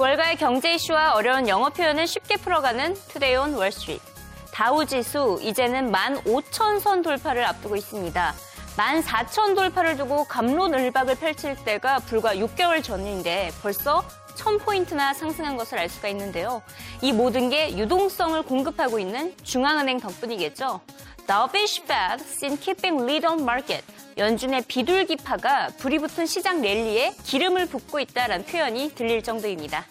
월가의 경제 이슈와 어려운 영어 표현을 쉽게 풀어가는 투데이 온 월스트리트. 다우지수 이제는 15,000선 돌파를 앞두고 있습니다. 14,000 돌파를 두고 갑론을박을 펼칠 때가 불과 6개월 전인데 벌써 1,000포인트나 상승한 것을 알 수가 있는데요. 이 모든 게 유동성을 공급하고 있는 중앙은행 덕분이겠죠. Dovish Fed seen keeping lead on market. 연준의 비둘기파가 불이 붙은 시장 랠리에 기름을 붓고 있다라는 표현이 들릴 정도입니다.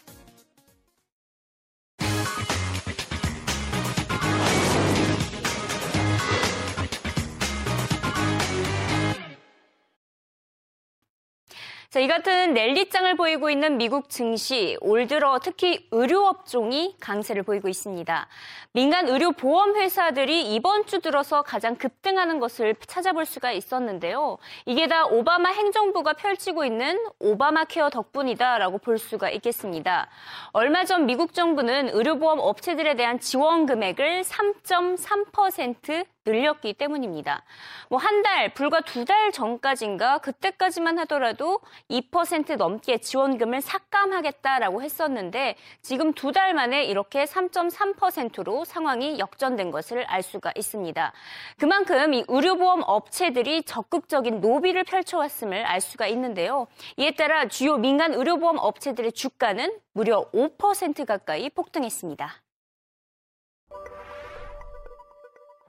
자, 이 같은 랠리장을 보이고 있는 미국 증시, 올 들어 특히 의료업종이 강세를 보이고 있습니다. 민간 의료보험회사들이 이번 주 들어서 가장 급등하는 것을 찾아볼 수가 있었는데요. 이게 다 오바마 행정부가 펼치고 있는 오바마케어 덕분이다라고 볼 수가 있겠습니다. 얼마 전 미국 정부는 의료보험 업체들에 대한 지원 금액을 3.3% 늘렸기 때문입니다. 한 달, 불과 2달 전까지인가 그때까지만 하더라도 2% 넘게 지원금을 삭감하겠다라고 했었는데 지금 2달 만에 이렇게 3.3%로 상황이 역전된 것을 알 수가 있습니다. 그만큼 이 의료보험 업체들이 적극적인 노비를 펼쳐왔음을 알 수가 있는데요. 이에 따라 주요 민간 의료보험 업체들의 주가는 무려 5% 가까이 폭등했습니다.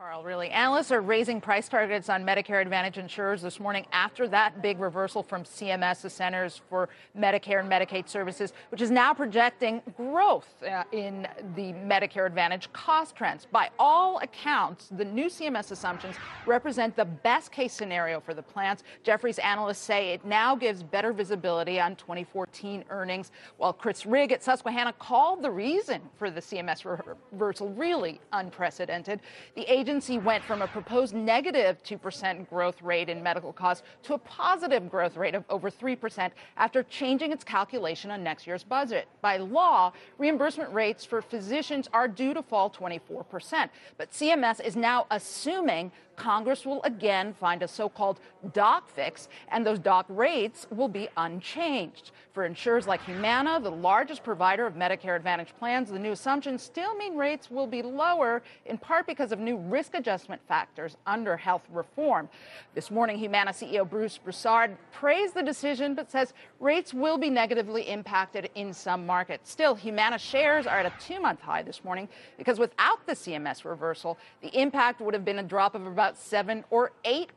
Carl, really, analysts are raising price targets on Medicare Advantage insurers this morning after that big reversal from CMS, the Centers for Medicare and Medicaid Services, which is now projecting growth in the Medicare Advantage cost trends. By all accounts, the new CMS assumptions represent the best case scenario for the plans. Jefferies analysts say it now gives better visibility on 2014 earnings, while Chris Rigg at Susquehanna called the reason for the CMS reversal really unprecedented. The agency went from a proposed negative 2% growth rate in medical costs to a positive growth rate of over 3% after changing its calculation on next year's budget. By law, reimbursement rates for physicians are due to fall 24%. But CMS is now assuming Congress will again find a so-called doc fix, and those doc rates will be unchanged. For insurers like Humana, the largest provider of Medicare Advantage plans, the new assumptions still mean rates will be lower, in part because of new risk adjustment factors under health reform. This morning, Humana CEO Bruce Broussard praised the decision, but says rates will be negatively impacted in some markets. Still, Humana shares are at a two-month high this morning, because without the CMS reversal, the impact would have been a drop of about 7% or 8%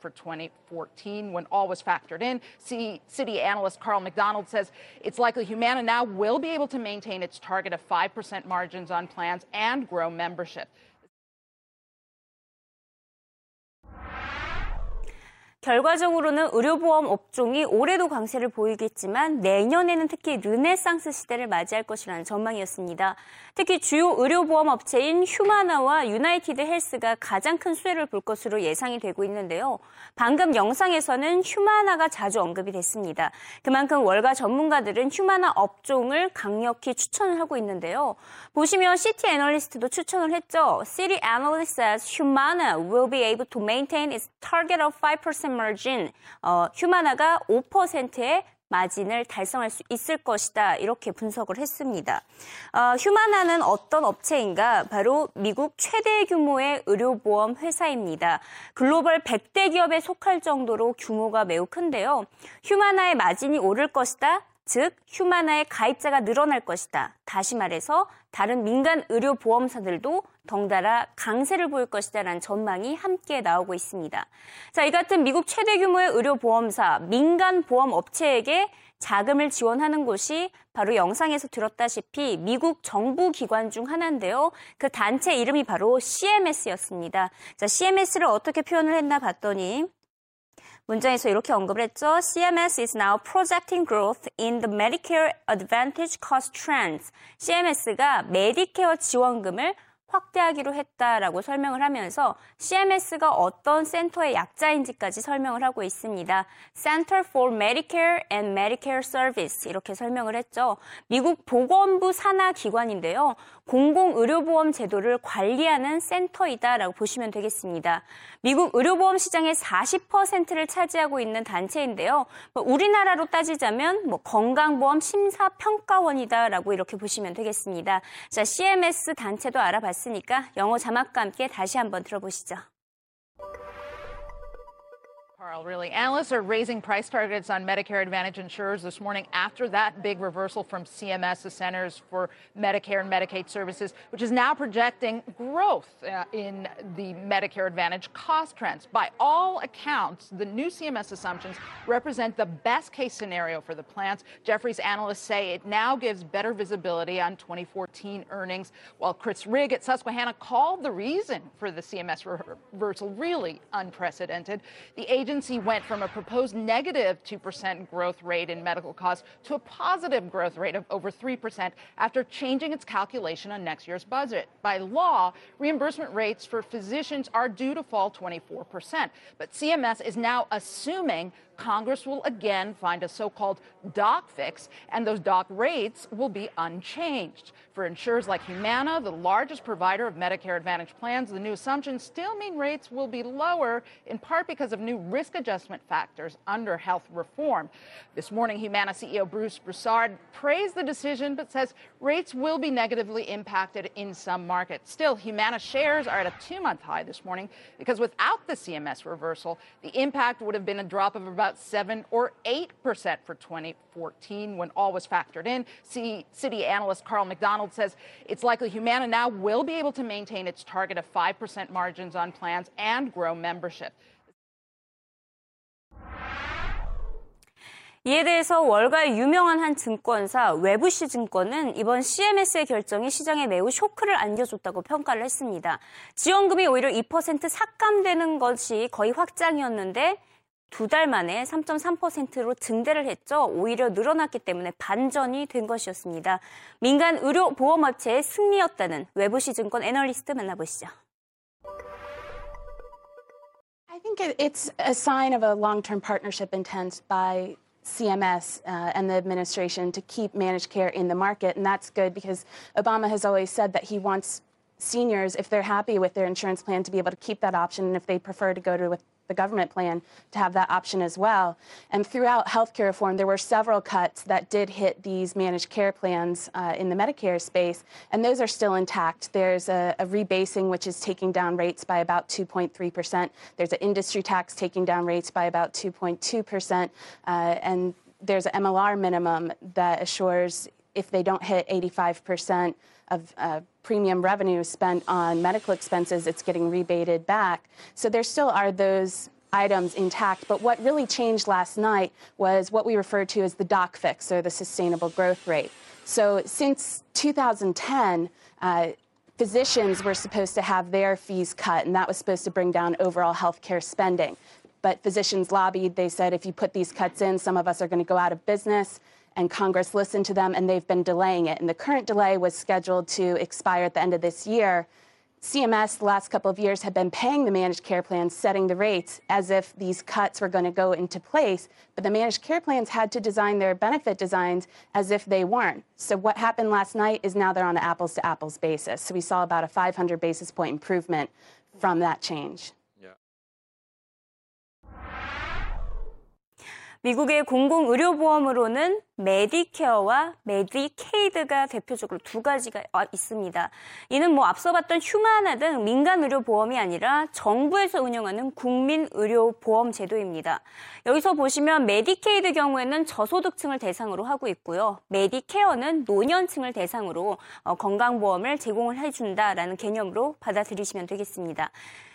for 2014 when all was factored in. City analyst Carl McDonald says it's likely Humana now will be able to maintain its target of 5% margins on plans and grow membership. 결과적으로는 의료보험 업종이 올해도 강세를 보이겠지만 내년에는 특히 르네상스 시대를 맞이할 것이라는 전망이었습니다. 특히 주요 의료보험 업체인 휴마나와 유나이티드 헬스가 가장 큰 수혜를 볼 것으로 예상이 되고 있는데요. 방금 영상에서는 휴마나가 자주 언급이 됐습니다. 그만큼 월가 전문가들은 휴마나 업종을 강력히 추천을 하고 있는데요. 보시면 시티 애널리스트도 추천을 했죠. City Analyst says Humana will be able to maintain its target of 5% 마진, 휴마나가 5%의 마진을 달성할 수 있을 것이다 이렇게 분석을 했습니다. 휴마나는 어떤 업체인가? 바로 미국 최대 규모의 의료보험 회사입니다. 글로벌 100대 기업에 속할 정도로 규모가 매우 큰데요. 휴마나의 마진이 오를 것이다. 즉, 휴마나의 가입자가 늘어날 것이다. 다시 말해서 다른 민간 의료보험사들도 덩달아 강세를 보일 것이다라는 전망이 함께 나오고 있습니다. 자, 이 같은 미국 최대 규모의 의료보험사, 민간 보험업체에게 자금을 지원하는 곳이 바로 영상에서 들었다시피 미국 정부 기관 중 하나인데요. 그 단체 이름이 바로 CMS였습니다. 자, CMS를 어떻게 표현을 했나 봤더니 문장에서 이렇게 언급을 했죠. CMS is now projecting growth in the Medicare Advantage cost trends. CMS가 메디케어 지원금을 확대하기로 했다라고 설명을 하면서 CMS가 어떤 센터의 약자인지까지 설명을 하고 있습니다. Center for Medicare and Medicare Service 이렇게 설명을 했죠. 미국 보건부 산하 기관인데요. 공공의료보험 제도를 관리하는 센터이다라고 보시면 되겠습니다. 미국 의료보험 시장의 40%를 차지하고 있는 단체인데요. 우리나라로 따지자면 건강보험 심사평가원이다라고 이렇게 보시면 되겠습니다. 자, CMS 단체도 알아봤습니다. 영어 자막과 함께 다시 한번 들어보시죠. Carl, really, analysts are raising price targets on Medicare Advantage insurers this morning after that big reversal from CMS, the Centers for Medicare and Medicaid Services, which is now projecting growth in the Medicare Advantage cost trends. By all accounts, the new CMS assumptions represent the best case scenario for the plans. Jefferies analysts say it now gives better visibility on 2014 earnings, while Chris Rigg at Susquehanna called the reason for the CMS reversal really unprecedented. The agency went from a proposed negative 2% growth rate in medical costs to a positive growth rate of over 3% after changing its calculation on next year's budget. By law, reimbursement rates for physicians are due to fall 24%. But CMS is now assuming Congress will again find a so-called doc fix, and those doc rates will be unchanged. For insurers like Humana, the largest provider of Medicare Advantage plans, the new assumptions still mean rates will be lower, in part because of new risk adjustment factors under health reform. This morning, Humana CEO Bruce Broussard praised the decision, but says rates will be negatively impacted in some markets. Still, Humana shares are at a two-month high this morning, because without the CMS reversal, the impact would have been a drop of about 7 or 8% for 2014 when all was factored in. City analyst Carl McDonald says it's likely Humana now will be able to maintain its target of 5% margins on plans and grow membership. 이에 대해서 월가의 유명한 한 증권사 웨부시 증권은 이번 CMS의 결정이 시장에 매우 쇼크를 안겨줬다고 평가를 했습니다. 지원금이 오히려 2% 삭감되는 것이 거의 확장이었는데 두 달 만에 3.3%로 증대를 했죠. 오히려 늘어났기 때문에 반전이 된 것이었습니다. 민간 의료 보험업체의 승리였다는 웨부시 증권 애널리스트 만나보시죠. I think it's a sign of a long-term partnership intent by CMS and the administration to keep managed care in the market, and that's good because Obama has always said that he wants seniors, if they're happy with their insurance plan, to be able to keep that option, and if they prefer to go to the government plan, to have that option as well. And throughout healthcare reform, there were several cuts that did hit these managed care plans in the Medicare space, and those are still intact. There's a rebasing, which is taking down rates by about 2.3%. There's an industry tax taking down rates by about 2.2%, and there's an MLR minimum that assures if they don't hit 85% of premium revenue spent on medical expenses, it's getting rebated back. So there still are those items intact. But what really changed last night was what we refer to as the doc fix, or the sustainable growth rate. So since 2010, physicians were supposed to have their fees cut, and that was supposed to bring down overall healthcare spending. But physicians lobbied. They said, if you put these cuts in, some of us are going to go out of business. And Congress listened to them, and they've been delaying it. And the current delay was scheduled to expire at the end of this year. CMS, the last couple of years, had been paying the managed care plans, setting the rates as if these cuts were going to go into place. But the managed care plans had to design their benefit designs as if they weren't. So what happened last night is now they're on an apples-to-apples basis. So we saw about a 500 basis point improvement from that change. 미국의 공공의료보험으로는 메디케어와 메디케이드가 대표적으로 두 가지가 있습니다. 이는 앞서 봤던 휴마나 등 민간의료보험이 아니라 정부에서 운영하는 국민의료보험 제도입니다. 여기서 보시면 메디케이드 경우에는 저소득층을 대상으로 하고 있고요. 메디케어는 노년층을 대상으로 건강보험을 제공을 해준다라는 개념으로 받아들이시면 되겠습니다.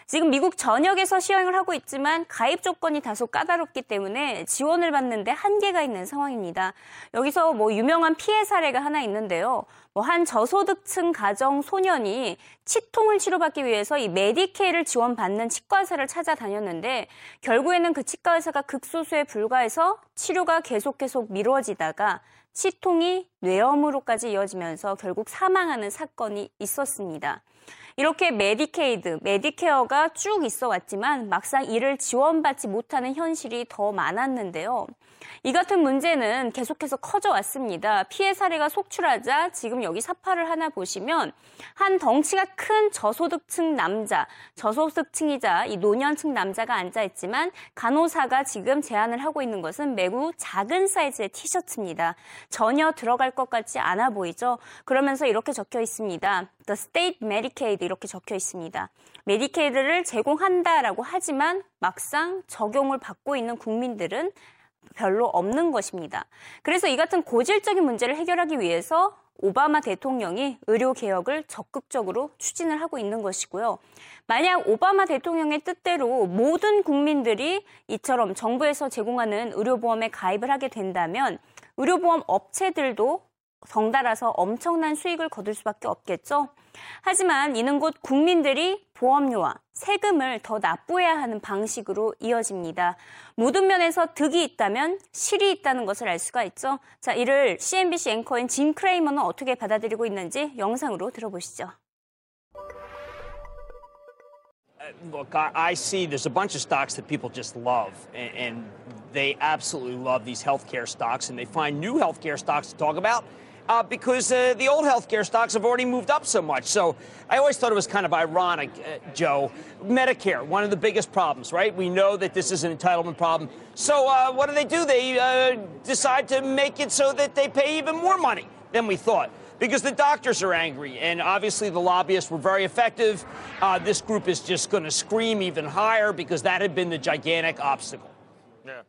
지금 미국 전역에서 시행을 하고 있지만 가입 조건이 다소 까다롭기 때문에 지원을 받는데 한계가 있는 상황입니다. 여기서 유명한 피해 사례가 하나 있는데요. 한 저소득층 가정 소년이 치통을 치료받기 위해서 이 메디케이를 지원받는 치과의사를 찾아다녔는데 결국에는 그 치과의사가 극소수에 불과해서 치료가 계속 미뤄지다가 치통이 뇌염으로까지 이어지면서 결국 사망하는 사건이 있었습니다. 이렇게 메디케이드, 메디케어가 쭉 있어 왔지만 막상 이를 지원받지 못하는 현실이 더 많았는데요. 이 같은 문제는 계속해서 커져왔습니다. 피해 사례가 속출하자 지금 여기 사파를 하나 보시면 한 덩치가 큰 저소득층 남자, 저소득층이자 이 노년층 남자가 앉아있지만 간호사가 지금 제안을 하고 있는 것은 매우 작은 사이즈의 티셔츠입니다. 전혀 들어갈 것 같지 않아 보이죠? 그러면서 이렇게 적혀 있습니다. The State Medicaid 이렇게 적혀 있습니다. 메디케이드를 제공한다라고 하지만 막상 적용을 받고 있는 국민들은 별로 없는 것입니다. 그래서 이 같은 고질적인 문제를 해결하기 위해서 오바마 대통령이 의료개혁을 적극적으로 추진을 하고 있는 것이고요. 만약 오바마 대통령의 뜻대로 모든 국민들이 이처럼 정부에서 제공하는 의료보험에 가입을 하게 된다면 의료보험 업체들도 덩달아서 엄청난 수익을 거둘 수밖에 없겠죠. 하지만 이는 곧 국민들이 보험료와 세금을 더 납부해야 하는 방식으로 이어집니다. 모든 면에서 득이 있다면 실이 있다는 것을 알 수가 있죠. 자, 이를 CNBC 앵커인 짐 크레이머는 어떻게 받아들이고 있는지 영상으로 들어보시죠. Look, I see there's a bunch of stocks that people just love, and they absolutely love these healthcare stocks, and they find new healthcare stocks to talk about. Because the old healthcare stocks have already moved up so much. So I always thought it was kind of ironic, Joe. Medicare, one of the biggest problems, right? We know that this is an entitlement problem. So what do? They decide to make it so that they pay even more money than we thought. Because the doctors are angry, and obviously the lobbyists were very effective. This group is just going to scream even higher because that had been the gigantic obstacle. Yeah.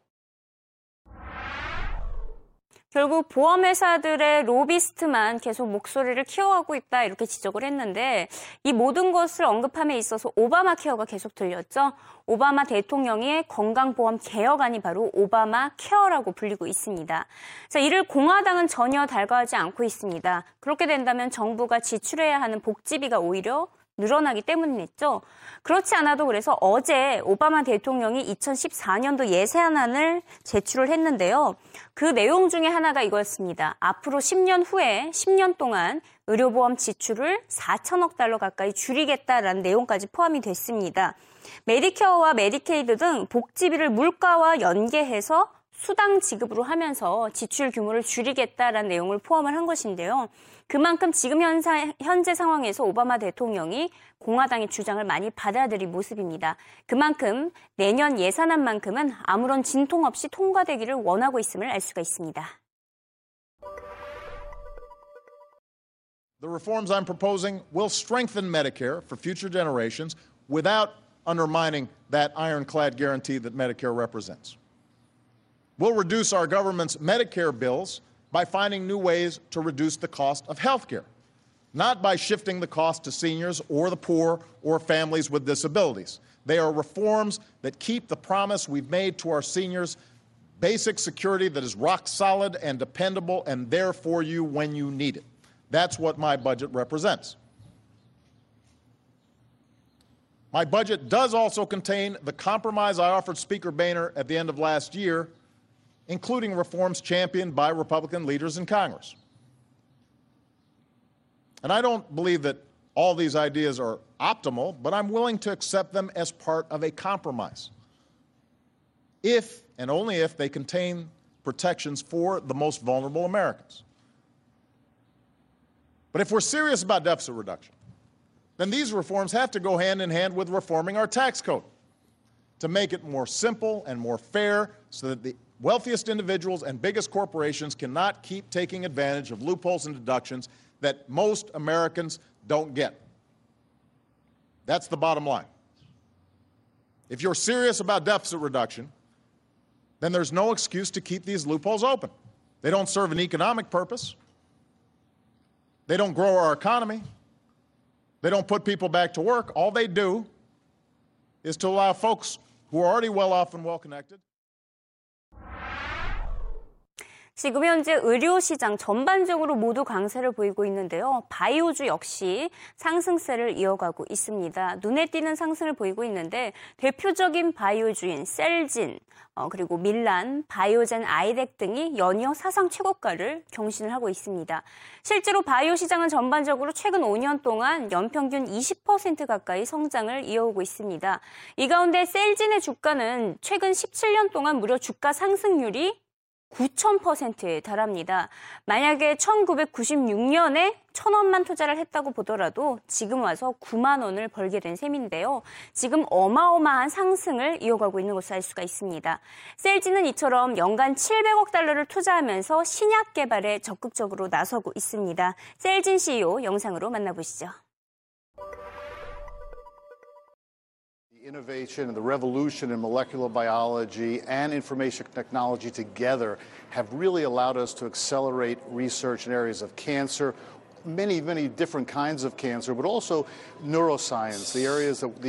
결국 보험회사들의 로비스트만 계속 목소리를 키워가고 있다 이렇게 지적을 했는데 이 모든 것을 언급함에 있어서 오바마케어가 계속 들렸죠. 오바마 대통령의 건강보험 개혁안이 바로 오바마케어라고 불리고 있습니다. 자, 이를 공화당은 전혀 달가하지 않고 있습니다. 그렇게 된다면 정부가 지출해야 하는 복지비가 오히려 늘어나기 때문이겠죠. 그렇지 않아도 그래서 어제 오바마 대통령이 2014년도 예산안을 제출을 했는데요. 그 내용 중에 하나가 이거였습니다. 앞으로 10년 후에 10년 동안 의료보험 지출을 4천억 달러 가까이 줄이겠다라는 내용까지 포함이 됐습니다. 메디케어와 메디케이드 등 복지비를 물가와 연계해서 수당 지급으로 하면서 지출 규모를 줄이겠다라는 내용을 포함을 한 것인데요. 그만큼 지금 현재 상황에서 오바마 대통령이 공화당의 주장을 많이 받아들인 모습입니다. 그만큼 내년 예산안만큼은 아무런 진통 없이 통과되기를 원하고 있음을 알 수가 있습니다. The reforms I'm proposing will strengthen Medicare for future generations without undermining that ironclad guarantee that Medicare represents. We'll reduce our government's Medicare bills by finding new ways to reduce the cost of health care, not by shifting the cost to seniors or the poor or families with disabilities. They are reforms that keep the promise we've made to our seniors, basic security that is rock solid and dependable and there for you when you need it. That's what my budget represents. My budget does also contain the compromise I offered Speaker Boehner at the end of last year, including reforms championed by Republican leaders in Congress. And I don't believe that all these ideas are optimal, but I'm willing to accept them as part of a compromise, if and only if they contain protections for the most vulnerable Americans. But if we're serious about deficit reduction, then these reforms have to go hand in hand with reforming our tax code to make it more simple and more fair so that the wealthiest individuals and biggest corporations cannot keep taking advantage of loopholes and deductions that most Americans don't get. That's the bottom line. If you're serious about deficit reduction, then there's no excuse to keep these loopholes open. They don't serve an economic purpose. They don't grow our economy. They don't put people back to work. All they do is to allow folks who are already well off and well connected 지금 현재 의료시장 전반적으로 모두 강세를 보이고 있는데요. 바이오주 역시 상승세를 이어가고 있습니다. 눈에 띄는 상승을 보이고 있는데 대표적인 바이오주인 셀진, 그리고 밀란, 바이오젠 아이덱 등이 연이어 사상 최고가를 경신을 하고 있습니다. 실제로 바이오 시장은 전반적으로 최근 5년 동안 연평균 20% 가까이 성장을 이어오고 있습니다. 이 가운데 셀진의 주가는 최근 17년 동안 무려 주가 상승률이 9,000%에 달합니다. 만약에 1996년에 1,000원만 투자를 했다고 보더라도 지금 와서 9만 원을 벌게 된 셈인데요. 지금 어마어마한 상승을 이어가고 있는 것을 알 수가 있습니다. 셀진은 이처럼 연간 700억 달러를 투자하면서 신약 개발에 적극적으로 나서고 있습니다. 셀진 CEO 영상으로 만나보시죠. Innovation and the revolution in molecular biology and information technology together have really allowed us to accelerate research in areas of cancer, many different kinds of cancer, but also neuroscience, the areas that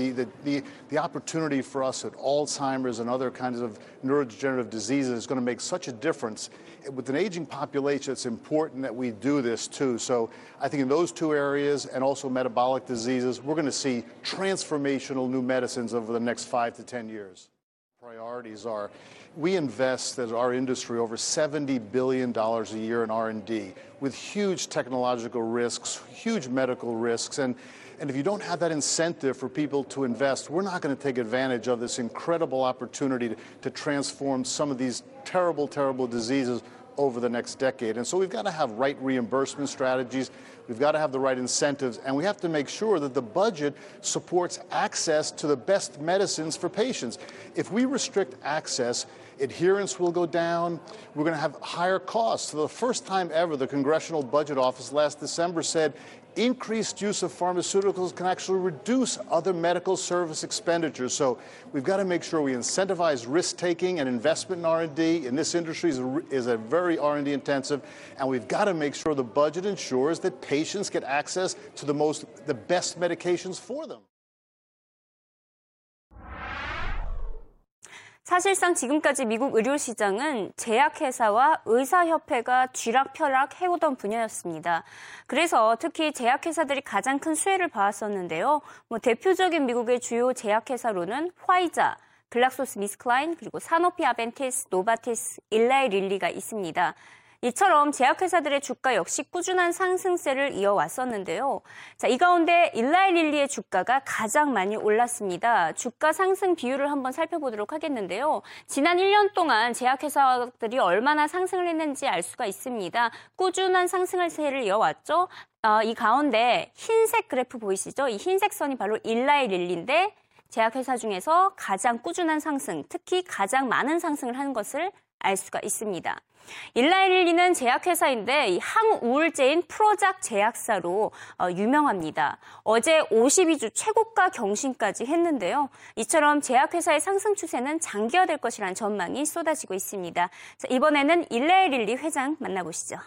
the opportunity for us at Alzheimer's and other kinds of neurodegenerative diseases is going to make such a difference. With an aging population, it's important that we do this too. So I think in those two areas and also metabolic diseases, we're going to see transformational new medicines over the next 5 to 10 years. Priorities are we invest as our industry over $70 billion a year in R&D with huge technological risks, huge medical risks, and if you don't have that incentive for people to invest, we're not going to take advantage of this incredible opportunity to transform some of these terrible diseases over the next decade. And so we've got to have right reimbursement strategies, we've got to have the right incentives, and we have to make sure that the budget supports access to the best medicines for patients. If we restrict access, adherence will go down, we're going to have higher costs. For the first time ever, the Congressional Budget Office last December said increased use of pharmaceuticals can actually reduce other medical service expenditures. So we've got to make sure we incentivize risk-taking and investment in R&D, and this industry is a very R&D intensive, and we've got to make sure the budget ensures that patients get access to the best medications for them. 사실상 지금까지 미국 의료시장은 제약회사와 의사협회가 쥐락펴락 해오던 분야였습니다. 그래서 특히 제약회사들이 가장 큰 수혜를 봐왔었는데요. 대표적인 미국의 주요 제약회사로는 화이자, 글락소스미스클라인, 그리고 산오피 아벤티스, 노바티스, 일라이 릴리가 있습니다. 이처럼 제약회사들의 주가 역시 꾸준한 상승세를 이어왔었는데요. 자, 이 가운데 일라이 릴리의 주가가 가장 많이 올랐습니다. 주가 상승 비율을 한번 살펴보도록 하겠는데요. 지난 1년 동안 제약회사들이 얼마나 상승을 했는지 알 수가 있습니다. 꾸준한 상승세를 이어왔죠. 이 가운데 흰색 그래프 보이시죠? 이 흰색 선이 바로 일라이 릴리인데 제약회사 중에서 가장 꾸준한 상승, 특히 가장 많은 상승을 한 것을 알 수가 있습니다. 일라이 릴리는 제약회사인데 이 항우울제인 프로작 제약사로 유명합니다. 어제 52주 최고가 경신까지 했는데요. 이처럼 제약회사의 상승 추세는 장기화될 것이라는 전망이 쏟아지고 있습니다. 자, 이번에는 일라이 릴리 회장 만나보시죠.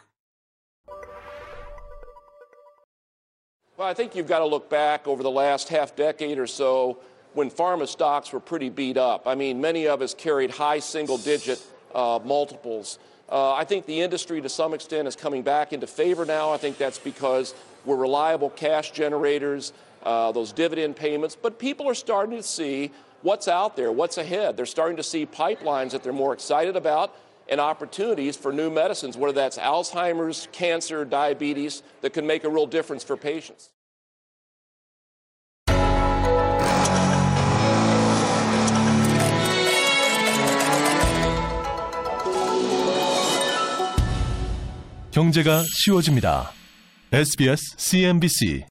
Well, I think you've got to look back over the last half decade or so when pharma stocks were pretty beat up. I mean, many of us carried high single-digit multiples. I think the industry to some extent is coming back into favor now. I think that's because we're reliable cash generators, those dividend payments, but people are starting to see what's out there, what's ahead. They're starting to see pipelines that they're more excited about and opportunities for new medicines, whether that's Alzheimer's, cancer, diabetes, that can make a real difference for patients. 경제가 쉬워집니다. SBS CNBC